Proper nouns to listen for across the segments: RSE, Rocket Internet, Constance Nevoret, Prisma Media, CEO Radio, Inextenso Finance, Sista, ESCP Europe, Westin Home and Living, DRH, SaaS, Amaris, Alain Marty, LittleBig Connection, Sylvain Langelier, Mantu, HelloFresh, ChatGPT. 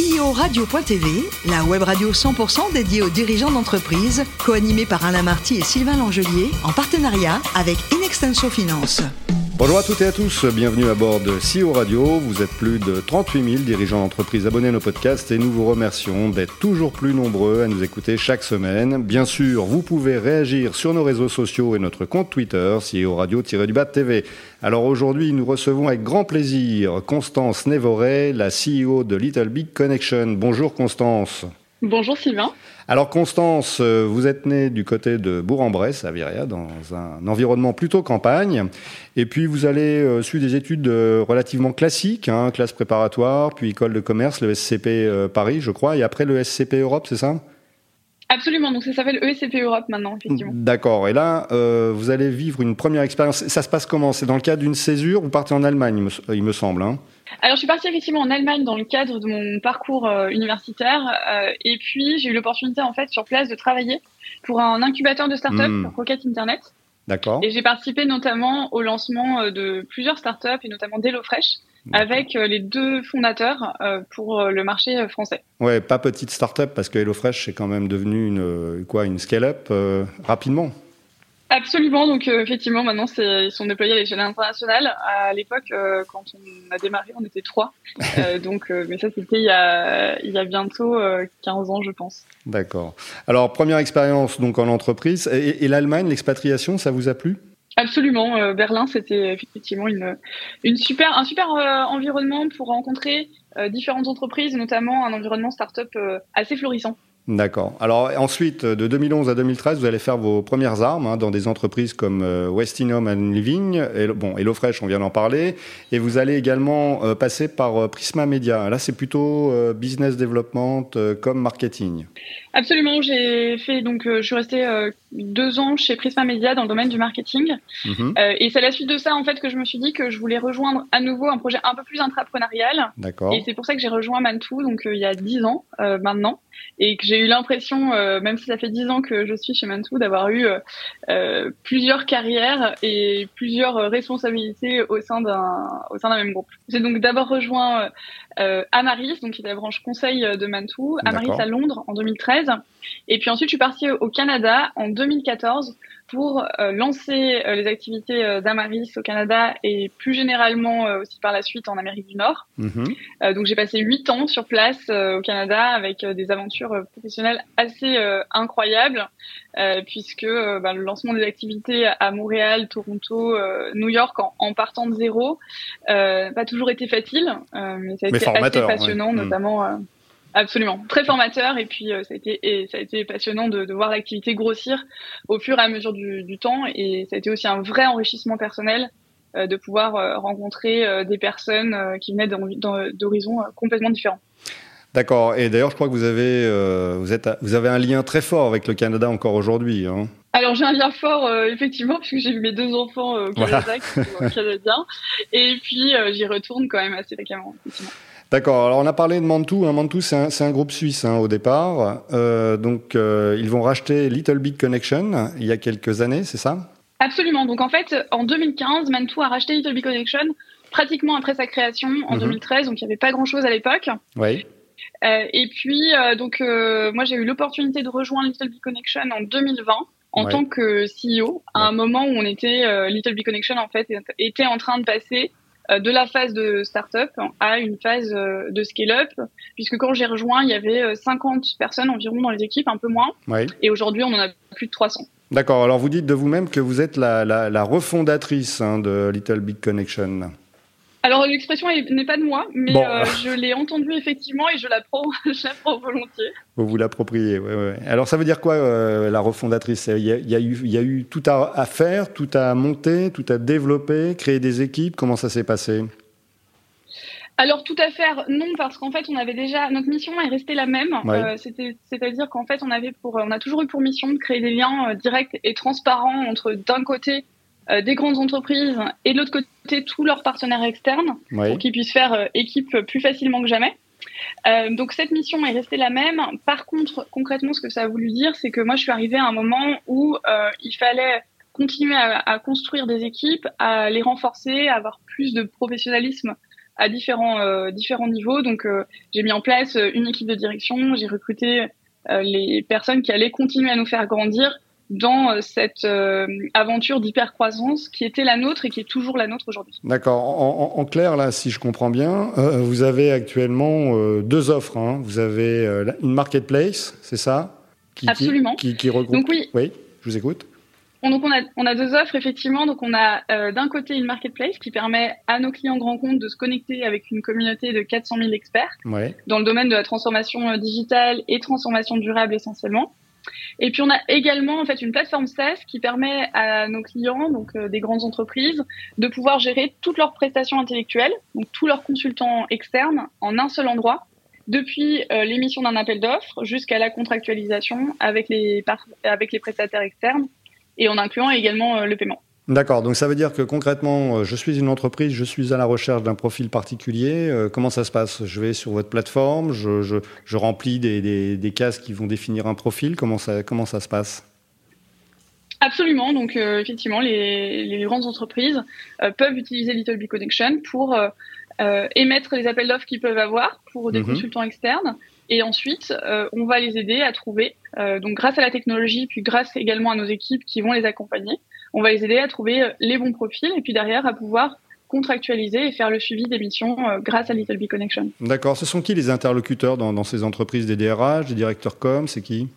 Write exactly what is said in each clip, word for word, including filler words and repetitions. C E O Radio point T V, la web radio cent pour cent dédiée aux dirigeants d'entreprise, co-animée par Alain Marty et Sylvain Langelier, en partenariat avec Inextenso Finance. Bonjour à toutes et à tous, bienvenue à bord de C E O Radio. Vous êtes plus de trente-huit mille dirigeants d'entreprise abonnés à nos podcasts et nous vous remercions d'être toujours plus nombreux à nous écouter chaque semaine. Bien sûr, vous pouvez réagir sur nos réseaux sociaux et notre compte Twitter, C E O Radio-T V. Alors aujourd'hui, nous recevons avec grand plaisir Constance Nevoret, la C E O de LittleBig Connection. Bonjour Constance. Bonjour Sylvain. Alors Constance, vous êtes née du côté de Bourg-en-Bresse, à Viria, dans un environnement plutôt campagne. Et puis vous avez su des études relativement classiques, hein, classe préparatoire, puis école de commerce, le S C P Paris, je crois, et après le S C P Europe, c'est ça ? Absolument, donc ça s'appelle E S C P Europe maintenant, effectivement. D'accord, et là, euh, vous allez vivre une première expérience. Ça se passe comment ? C'est dans le cadre d'une césure ? Vous partez en Allemagne, il me, il me semble, hein ? Alors, je suis partie effectivement en Allemagne dans le cadre de mon parcours euh, universitaire euh, et puis j'ai eu l'opportunité en fait sur place de travailler pour un incubateur de start-up, mmh. pour Rocket Internet. D'accord. Et j'ai participé notamment au lancement euh, de plusieurs start-up et notamment d'HelloFresh mmh. avec euh, les deux fondateurs euh, pour euh, le marché euh, français. Ouais, pas petite start-up parce que HelloFresh c'est quand même devenu une, euh, quoi, une scale-up euh, rapidement. Absolument, donc euh, effectivement maintenant c'est, ils sont déployés à l'échelle internationale. À l'époque euh, quand on a démarré on était trois, euh, donc, euh, mais ça c'était il y a, il y a bientôt euh, quinze ans je pense. D'accord, alors première expérience donc en entreprise, et, et l'Allemagne, l'expatriation ça vous a plu ? Absolument, euh, Berlin c'était effectivement une, une super, un super euh, environnement pour rencontrer euh, différentes entreprises, notamment un environnement start-up euh, assez florissant. D'accord. Alors ensuite, de deux mille onze à deux mille treize, vous allez faire vos premières armes hein, dans des entreprises comme euh, Westin Home and Living, et, bon, HelloFresh, on vient d'en parler, et vous allez également euh, passer par euh, Prisma Media. Là, c'est plutôt euh, business development euh, comme marketing. Absolument. J'ai fait donc, euh, je suis restée euh, deux ans chez Prisma Media dans le domaine du marketing, mmh. euh, et c'est à la suite de ça en fait que je me suis dit que je voulais rejoindre à nouveau un projet un peu plus intrapreneurial. D'accord. Et c'est pour ça que j'ai rejoint Mantu donc euh, il y a dix ans euh, maintenant, et que j'ai J'ai eu l'impression, euh, même si ça fait dix ans que je suis chez Mantu, d'avoir eu euh, plusieurs carrières et plusieurs responsabilités au sein d'un, au sein d'un même groupe. J'ai donc d'abord rejoint euh, Amaris, donc qui est la branche conseil de Mantu, Amaris D'accord. à Londres en deux mille treize. Et puis ensuite, je suis partie au Canada en deux mille quatorze pour euh, lancer euh, les activités euh, d'Amaris au Canada et plus généralement euh, aussi par la suite en Amérique du Nord. Mmh. Euh, donc j'ai passé huit ans sur place euh, au Canada avec euh, des aventures euh, professionnelles assez euh, incroyables euh, puisque euh, bah, le lancement des activités à Montréal, Toronto, euh, New York en, en partant de zéro euh, n'a pas toujours été facile, euh, mais ça a mais été assez passionnant, ouais. notamment... Mmh. Euh, Absolument, très formateur et puis euh, ça a été et ça a été passionnant de, de voir l'activité grossir au fur et à mesure du, du temps et ça a été aussi un vrai enrichissement personnel euh, de pouvoir euh, rencontrer euh, des personnes euh, qui venaient d'or- d'horizons euh, complètement différents. D'accord, et d'ailleurs je crois que vous avez euh, vous êtes à, vous avez un lien très fort avec le Canada encore aujourd'hui. Hein. Alors j'ai un lien fort euh, effectivement puisque j'ai vu mes deux enfants euh, au Canada voilà. qui sont canadiens et puis euh, j'y retourne quand même assez fréquemment. D'accord. Alors on a parlé de Mantu. Hein. Mantu, c'est un, c'est un groupe suisse hein, au départ. Euh, donc euh, ils vont racheter LittleBig Connection il y a quelques années, c'est ça ? Absolument. Donc en fait, en deux mille quinze, Mantu a racheté LittleBig Connection pratiquement après sa création en mm-hmm. deux mille treize. Donc il n'y avait pas grand-chose à l'époque. Oui. Euh, et puis euh, donc euh, moi j'ai eu l'opportunité de rejoindre LittleBig Connection en deux mille vingt. En ouais. tant que C E O, à ouais. un moment où on était euh, LittleBig Connection en fait était en train de passer euh, de la phase de start-up à une phase euh, de scale-up, puisque quand j'ai rejoint, il y avait euh, cinquante personnes environ dans les équipes, un peu moins, ouais. et aujourd'hui on en a plus de trois cents. D'accord. Alors vous dites de vous-même que vous êtes la, la, la refondatrice hein, de LittleBig Connection. Alors l'expression est, n'est pas de moi, mais bon. euh, je l'ai entendue effectivement et je la prends, je la prends volontiers. Vous vous l'appropriez, oui. Ouais. Alors ça veut dire quoi euh, la refondatrice ? Il y, a, il, y a eu, il y a eu tout à, à faire, tout à monter, tout à développer, créer des équipes, comment ça s'est passé ? Alors tout à faire, non, parce qu'en fait on avait déjà notre mission est restée la même. Ouais. Euh, c'était, c'est-à-dire qu'en fait on avait pour, on a toujours eu pour mission de créer des liens euh, directs et transparents entre d'un côté des grandes entreprises et de l'autre côté tous leurs partenaires externes oui. pour qu'ils puissent faire euh, équipe plus facilement que jamais. Euh, donc cette mission est restée la même. Par contre, concrètement, ce que ça a voulu dire, c'est que moi, je suis arrivée à un moment où euh, il fallait continuer à, à construire des équipes, à les renforcer, à avoir plus de professionnalisme à différents euh, différents niveaux. Donc euh, j'ai mis en place une équipe de direction, j'ai recruté euh, les personnes qui allaient continuer à nous faire grandir dans cette euh, aventure d'hypercroissance qui était la nôtre et qui est toujours la nôtre aujourd'hui. D'accord. En, en, en clair, là, si je comprends bien, euh, vous avez actuellement euh, deux offres. Hein. Vous avez euh, une marketplace, c'est ça ? qui, Absolument. Qui, qui, qui regroupe... Donc oui. Oui, je vous écoute. On, donc on a, on a deux offres, effectivement. Donc on a euh, d'un côté une marketplace qui permet à nos clients grands comptes de se connecter avec une communauté de quatre cent mille experts, ouais, dans le domaine de la transformation digitale et transformation durable essentiellement. Et puis on a également en fait une plateforme SaaS qui permet à nos clients, donc euh, des grandes entreprises, de pouvoir gérer toutes leurs prestations intellectuelles, donc tous leurs consultants externes en un seul endroit, depuis euh, l'émission d'un appel d'offres jusqu'à la contractualisation avec les par- avec les prestataires externes et en incluant également euh, le paiement. D'accord, donc ça veut dire que concrètement, je suis une entreprise, je suis à la recherche d'un profil particulier. Euh, comment ça se passe ? Je vais sur votre plateforme, je, je, je remplis des, des, des cases qui vont définir un profil. Comment ça, comment ça se passe ? Absolument, donc euh, effectivement, les, les grandes entreprises euh, peuvent utiliser LittleBig Connection pour euh, euh, émettre les appels d'offres qu'ils peuvent avoir pour des, mmh, consultants externes. Et ensuite, euh, on va les aider à trouver, euh, donc grâce à la technologie, puis grâce également à nos équipes qui vont les accompagner, on va les aider à trouver les bons profils et puis derrière à pouvoir contractualiser et faire le suivi des missions euh, grâce à LittleBig Connection. D'accord. Ce sont qui les interlocuteurs dans, dans ces entreprises, des D R H, des directeurs com, c'est qui ?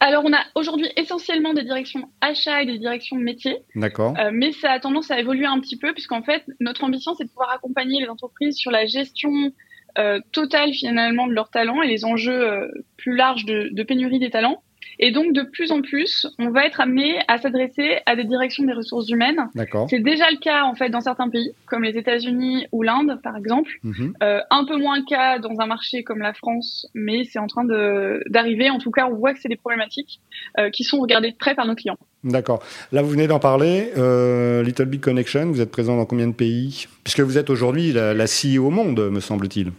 Alors, on a aujourd'hui essentiellement des directions achats et des directions métiers. D'accord. Euh, mais ça a tendance à évoluer un petit peu puisqu'en fait, notre ambition, c'est de pouvoir accompagner les entreprises sur la gestion Euh, total finalement de leurs talents et les enjeux euh, plus larges de, de pénurie des talents. Et donc, de plus en plus, on va être amené à s'adresser à des directions des ressources humaines. D'accord. C'est déjà le cas en fait dans certains pays, comme les États-Unis ou l'Inde, par exemple. Mm-hmm. Euh, un peu moins le cas dans un marché comme la France, mais c'est en train de, d'arriver. En tout cas, on voit que c'est des problématiques euh, qui sont regardées de près par nos clients. D'accord. Là, vous venez d'en parler. Euh, LittleBig Connection, vous êtes présent dans combien de pays ? Puisque vous êtes aujourd'hui la, la C E O au monde, me semble-t-il.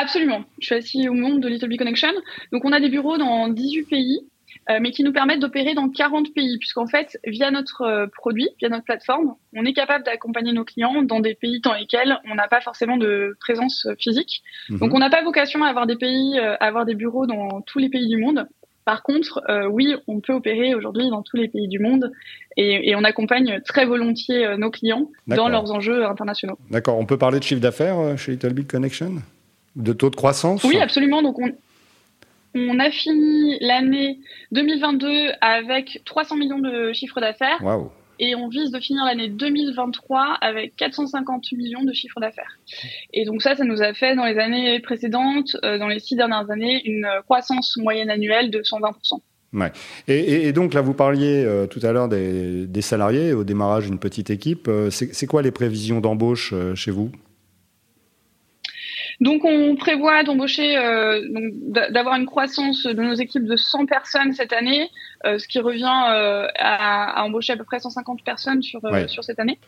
Absolument. Je suis assise au monde de LittleBig Connection. Donc, on a des bureaux dans dix-huit pays, euh, mais qui nous permettent d'opérer dans quarante pays, puisqu'en fait, via notre euh, produit, via notre plateforme, on est capable d'accompagner nos clients dans des pays dans lesquels on n'a pas forcément de présence physique. Mmh. Donc, on n'a pas vocation à avoir des pays, euh, à avoir des bureaux dans tous les pays du monde. Par contre, euh, oui, on peut opérer aujourd'hui dans tous les pays du monde et, et on accompagne très volontiers euh, nos clients, d'accord, dans leurs enjeux internationaux. D'accord. On peut parler de chiffre d'affaires euh, chez LittleBig Connection ? De taux de croissance ? Oui, absolument. Donc, on, on a fini l'année deux mille vingt-deux avec trois cents millions de chiffre d'affaires. Wow. Et on vise de finir l'année deux mille vingt-trois avec quatre cent cinquante millions de chiffre d'affaires. Et donc ça, ça nous a fait dans les années précédentes, euh, dans les six dernières années, une croissance moyenne annuelle de cent vingt pour cent. Ouais. Et, et, et donc là, vous parliez euh, tout à l'heure des, des salariés, au démarrage d'une petite équipe. Euh, c'est, c'est quoi les prévisions d'embauche euh, chez vous ? Donc, on prévoit d'embaucher, euh, donc d'avoir une croissance de nos équipes de cent personnes cette année, euh, ce qui revient euh, à, à embaucher à peu près cent cinquante personnes sur, ouais. euh, sur cette année.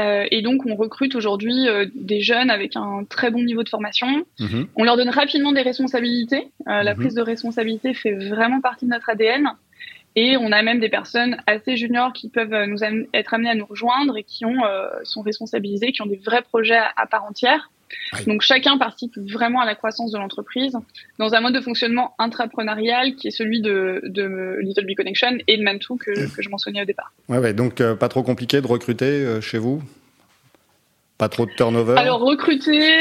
Euh, et donc, on recrute aujourd'hui euh, des jeunes avec un très bon niveau de formation. Mmh. On leur donne rapidement des responsabilités. Euh, la mmh. prise de responsabilité fait vraiment partie de notre A D N. Et on a même des personnes assez juniors qui peuvent nous am- être amenées à nous rejoindre et qui ont, euh, sont responsabilisées, qui ont des vrais projets à, à part entière. Oui. Donc chacun participe vraiment à la croissance de l'entreprise dans un mode de fonctionnement intrapreneurial qui est celui de, de LittleBig Connection et de Mantu que, mmh. que je mentionnais au départ. Ouais, ouais, donc euh, pas trop compliqué de recruter euh, chez vous ? Pas trop de turnover ? Alors recruter,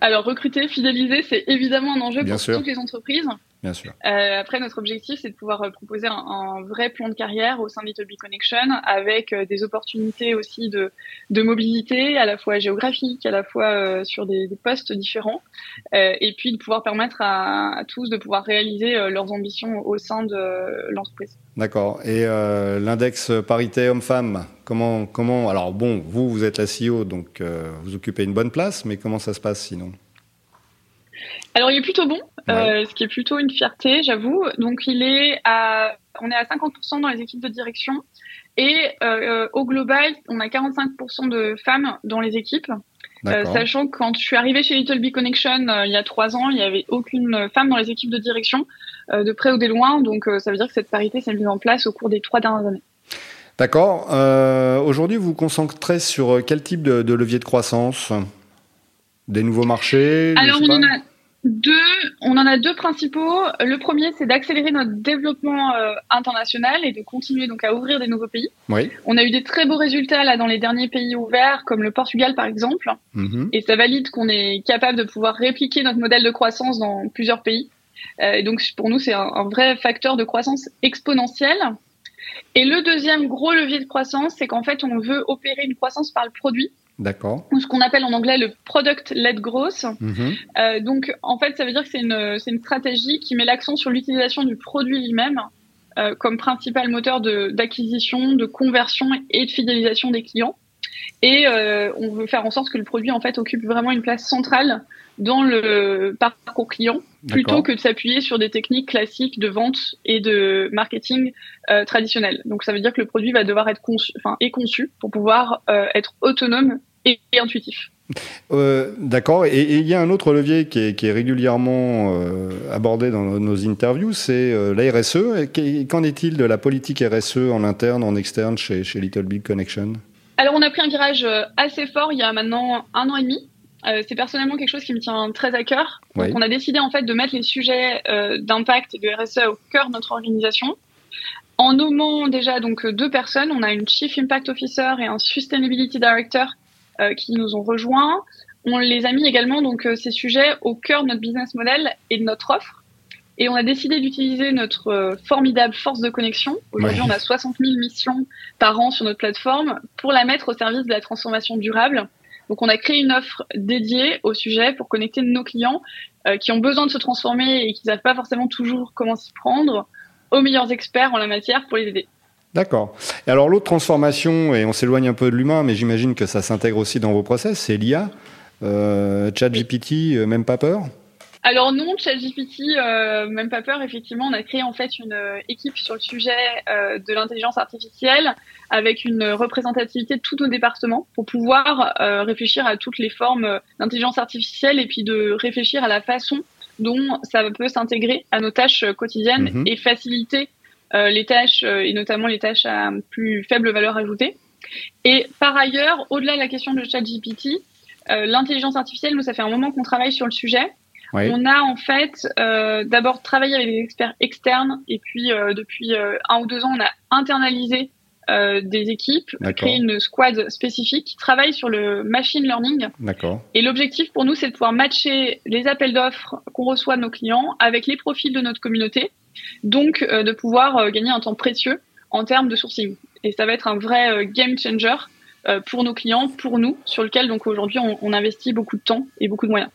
alors, recruter, fidéliser, c'est évidemment un enjeu Bien pour sûr. Toutes les entreprises. Bien sûr. Euh, après, notre objectif, c'est de pouvoir euh, proposer un, un vrai plan de carrière au sein de LittleBig Connection avec euh, des opportunités aussi de, de mobilité, à la fois géographique, à la fois euh, sur des, des postes différents, euh, et puis de pouvoir permettre à, à tous de pouvoir réaliser euh, leurs ambitions au sein de euh, l'entreprise. D'accord. Et euh, l'index parité homme-femme, comment, comment... Alors bon, vous, vous êtes la C E O, donc euh, vous occupez une bonne place, mais comment ça se passe sinon ? Alors, il est plutôt bon, ouais. euh, ce qui est plutôt une fierté, j'avoue. Donc, il est à, on est à cinquante pour cent dans les équipes de direction et euh, au global, on a quarante-cinq pour cent de femmes dans les équipes. Euh, sachant que quand je suis arrivée chez LittleBig Connection euh, il y a trois ans, il n'y avait aucune femme dans les équipes de direction, euh, de près ou de loin. Donc, euh, ça veut dire que cette parité s'est mise en place au cours des trois dernières années. D'accord. Euh, aujourd'hui, vous vous concentrez sur quel type de, de levier de croissance? Des nouveaux marchés? Alors, on en a deux. On en a deux principaux. Le premier, c'est d'accélérer notre développement euh, international et de continuer donc à ouvrir des nouveaux pays. Oui. On a eu des très beaux résultats là dans les derniers pays ouverts, comme le Portugal par exemple. Mm-hmm. Et ça valide qu'on est capable de pouvoir répliquer notre modèle de croissance dans plusieurs pays. Euh, et donc pour nous, c'est un, un vrai facteur de croissance exponentielle. Et le deuxième gros levier de croissance, c'est qu'en fait, on veut opérer une croissance par le produit. D'accord. Ce qu'on appelle en anglais le product-led growth. Mm-hmm. Euh, donc, en fait, ça veut dire que c'est une, c'est une stratégie qui met l'accent sur l'utilisation du produit lui-même euh, comme principal moteur de, d'acquisition, de conversion et de fidélisation des clients. Et euh, on veut faire en sorte que le produit, en fait, occupe vraiment une place centrale dans le parcours client, plutôt D'accord. que de s'appuyer sur des techniques classiques de vente et de marketing euh, traditionnelles. Donc, ça veut dire que le produit va devoir être conçu, enfin, est conçu pour pouvoir euh, être autonome et, et intuitif. Euh, d'accord. Et il y a un autre levier qui est, qui est régulièrement euh, abordé dans nos interviews, c'est euh, la R S E. Qu'en est-il de la politique R S E en interne, en externe, chez, chez LittleBig Connection ? Alors, on a pris un virage assez fort il y a maintenant un an et demi. Euh, c'est personnellement quelque chose qui me tient très à cœur. Oui. Donc, on a décidé en fait de mettre les sujets euh, d'impact et de R S E au cœur de notre organisation. En nommant déjà donc deux personnes, on a une Chief Impact Officer et un Sustainability Director euh, qui nous ont rejoints. On les a mis également donc euh, ces sujets au cœur de notre business model et de notre offre. Et on a décidé d'utiliser notre euh, formidable force de connexion. Aujourd'hui, oui. on a soixante mille missions par an sur notre plateforme pour la mettre au service de la transformation durable. Donc, on a créé une offre dédiée au sujet pour connecter nos clients euh, qui ont besoin de se transformer et qui ne savent pas forcément toujours comment s'y prendre aux meilleurs experts en la matière pour les aider. D'accord. Et alors, l'autre transformation, et on s'éloigne un peu de l'humain, mais j'imagine que ça s'intègre aussi dans vos process, c'est l'I A. Euh, ChatGPT, euh, même pas peur ? Alors non, ChatGPT, euh, même pas peur, effectivement, on a créé en fait une euh, équipe sur le sujet euh, de l'intelligence artificielle avec une représentativité de tous nos départements pour pouvoir euh, réfléchir à toutes les formes d'intelligence artificielle et puis de réfléchir à la façon dont ça peut s'intégrer à nos tâches quotidiennes mmh. et faciliter euh, les tâches et notamment les tâches à plus faible valeur ajoutée. Et par ailleurs, au-delà de la question de ChatGPT, euh, l'intelligence artificielle, nous, ça fait un moment qu'on travaille sur le sujet. Oui. On a en fait euh, d'abord travaillé avec des experts externes et puis euh, depuis euh, un ou deux ans, on a internalisé euh, des équipes, D'accord. créé une squad spécifique qui travaille sur le machine learning. D'accord. Et l'objectif pour nous, c'est de pouvoir matcher les appels d'offres qu'on reçoit de nos clients avec les profils de notre communauté, donc euh, de pouvoir euh, gagner un temps précieux en termes de sourcing. Et ça va être un vrai euh, game changer euh, pour nos clients, pour nous, sur lequel donc aujourd'hui, on, on investit beaucoup de temps et beaucoup de moyens.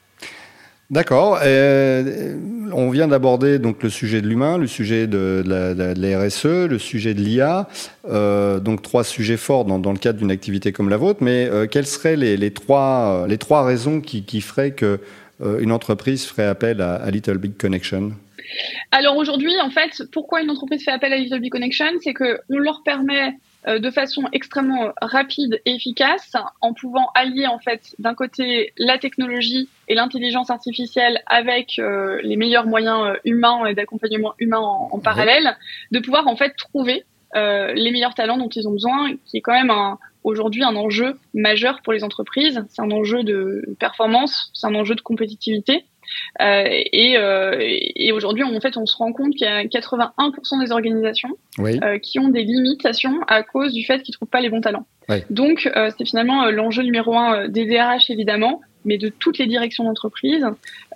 D'accord. Euh, on vient d'aborder donc le sujet de l'humain, le sujet de, de, la, de la R S E, le sujet de l'I A. Euh, donc trois sujets forts dans, dans le cadre d'une activité comme la vôtre. Mais euh, quelles seraient les, les trois les trois raisons qui, qui feraient que euh, une entreprise ferait appel à, à LittleBig Connection ? Alors aujourd'hui, en fait, pourquoi une entreprise fait appel à LittleBig Connection ? C'est que on leur permet de façon extrêmement rapide et efficace, en pouvant allier en fait d'un côté la technologie et l'intelligence artificielle avec euh, les meilleurs moyens humains et d'accompagnement humain en, en parallèle, de pouvoir en fait trouver euh, les meilleurs talents dont ils ont besoin, qui est quand même un, aujourd'hui un enjeu majeur pour les entreprises. C'est un enjeu de performance, c'est un enjeu de compétitivité. Euh, et, euh, et aujourd'hui, on, en fait, on se rend compte qu'il y a quatre-vingt-un pour cent des organisations oui. euh, qui ont des limitations à cause du fait qu'ils ne trouvent pas les bons talents. Oui. Donc, euh, c'est finalement euh, l'enjeu numéro un euh, des D R H, évidemment, mais de toutes les directions d'entreprise.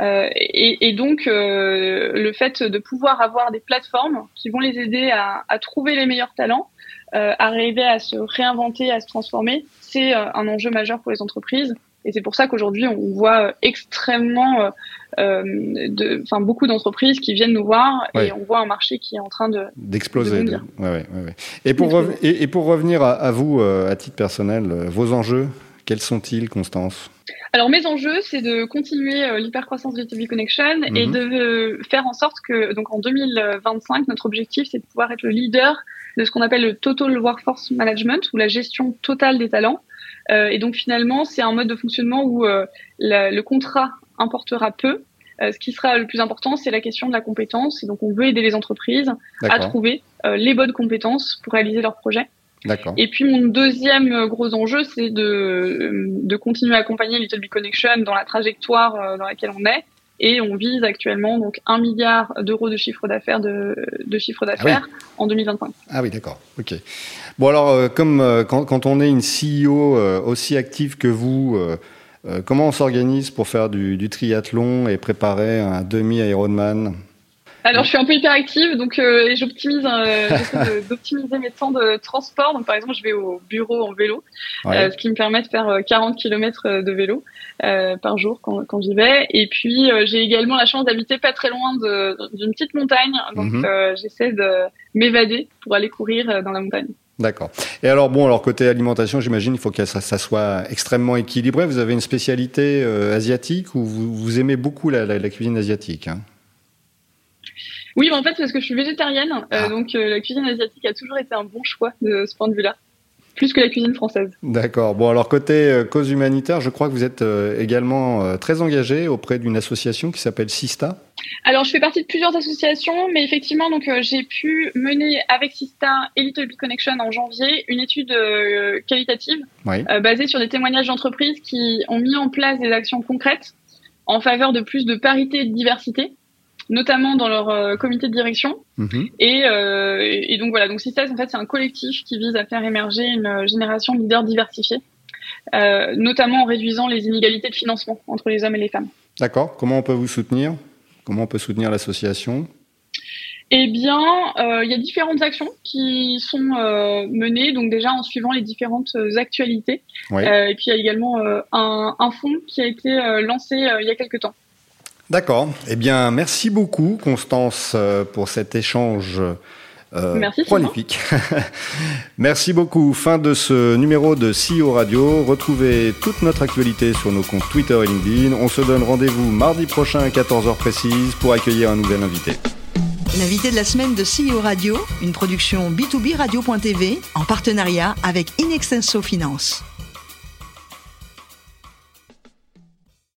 Euh, et, et donc, euh, le fait de pouvoir avoir des plateformes qui vont les aider à, à trouver les meilleurs talents, euh, arriver à se réinventer, à se transformer, c'est euh, un enjeu majeur pour les entreprises. Et c'est pour ça qu'aujourd'hui, on voit extrêmement, euh, de, enfin beaucoup d'entreprises qui viennent nous voir ouais. et on voit un marché qui est en train de d'exploser. De de, ouais, ouais, ouais. Et pour rev- et, et pour revenir à, à vous, euh, à titre personnel, euh, vos enjeux, quels sont-ils, Constance ? Alors mes enjeux, c'est de continuer euh, l'hypercroissance de LittleBig Connection mm-hmm. et de euh, faire en sorte que, donc en deux mille vingt-cinq, notre objectif, c'est de pouvoir être le leader de ce qu'on appelle le Total Workforce Management ou la gestion totale des talents. Euh, et donc finalement, c'est un mode de fonctionnement où euh, la, le contrat importera peu. Euh, ce qui sera le plus important, c'est la question de la compétence. Et donc on veut aider les entreprises D'accord. à trouver euh, les bonnes compétences pour réaliser leurs projets. D'accord. Et puis mon deuxième gros enjeu, c'est de, de continuer à accompagner LittleBig Connection dans la trajectoire dans laquelle on est. Et on vise actuellement donc un milliard d'euros de chiffre d'affaires de, de chiffre d'affaires ah oui. en deux mille vingt-cinq. Ah oui, d'accord. Ok. Bon alors, euh, comme euh, quand, quand on est une C E O euh, aussi active que vous, euh, euh, comment on s'organise pour faire du, du triathlon et préparer un demi Ironman? Alors, je suis un peu hyperactive, donc euh, et j'optimise, euh, j'essaie de, d'optimiser mes temps de transport. Donc, par exemple, je vais au bureau en vélo, ouais. euh, ce qui me permet de faire quarante kilomètres de vélo euh, par jour quand, quand j'y vais. Et puis, euh, j'ai également la chance d'habiter pas très loin de, d'une petite montagne, donc mm-hmm. euh, j'essaie de m'évader pour aller courir dans la montagne. D'accord. Et alors, bon, alors côté alimentation, j'imagine il faut que ça, ça soit extrêmement équilibré. Vous avez une spécialité euh, asiatique ou vous, vous aimez beaucoup la, la, la cuisine asiatique, hein? Oui, en fait, parce que je suis végétarienne, ah. euh, donc euh, la cuisine asiatique a toujours été un bon choix de ce point de vue-là, plus que la cuisine française. D'accord. Bon, alors côté euh, cause humanitaire, je crois que vous êtes euh, également euh, très engagée auprès d'une association qui s'appelle Sista. Alors, je fais partie de plusieurs associations, mais effectivement, donc euh, j'ai pu mener avec Sista et LittleBig Connection en janvier une étude euh, qualitative oui. euh, basée sur des témoignages d'entreprises qui ont mis en place des actions concrètes en faveur de plus de parité et de diversité, notamment dans leur euh, comité de direction. Mmh. Et, euh, et donc voilà, donc Sista, en fait, c'est un collectif qui vise à faire émerger une génération de leaders diversifiés, euh, notamment en réduisant les inégalités de financement entre les hommes et les femmes. D'accord. Comment on peut vous soutenir ? Comment on peut soutenir l'association ? Eh bien, euh, il y a différentes actions qui sont euh, menées, donc déjà en suivant les différentes actualités. Ouais. Euh, et puis, il y a également euh, un, un fonds qui a été euh, lancé euh, il y a quelques temps. D'accord. Eh bien, merci beaucoup, Constance, pour cet échange euh, merci, prolifique. Merci beaucoup. Fin de ce numéro de C E O Radio. Retrouvez toute notre actualité sur nos comptes Twitter et LinkedIn. On se donne rendez-vous mardi prochain à quatorze heures précises pour accueillir un nouvel invité. L'invité de la semaine de C E O Radio, une production B to B radio point T V en partenariat avec Inextenso Finance.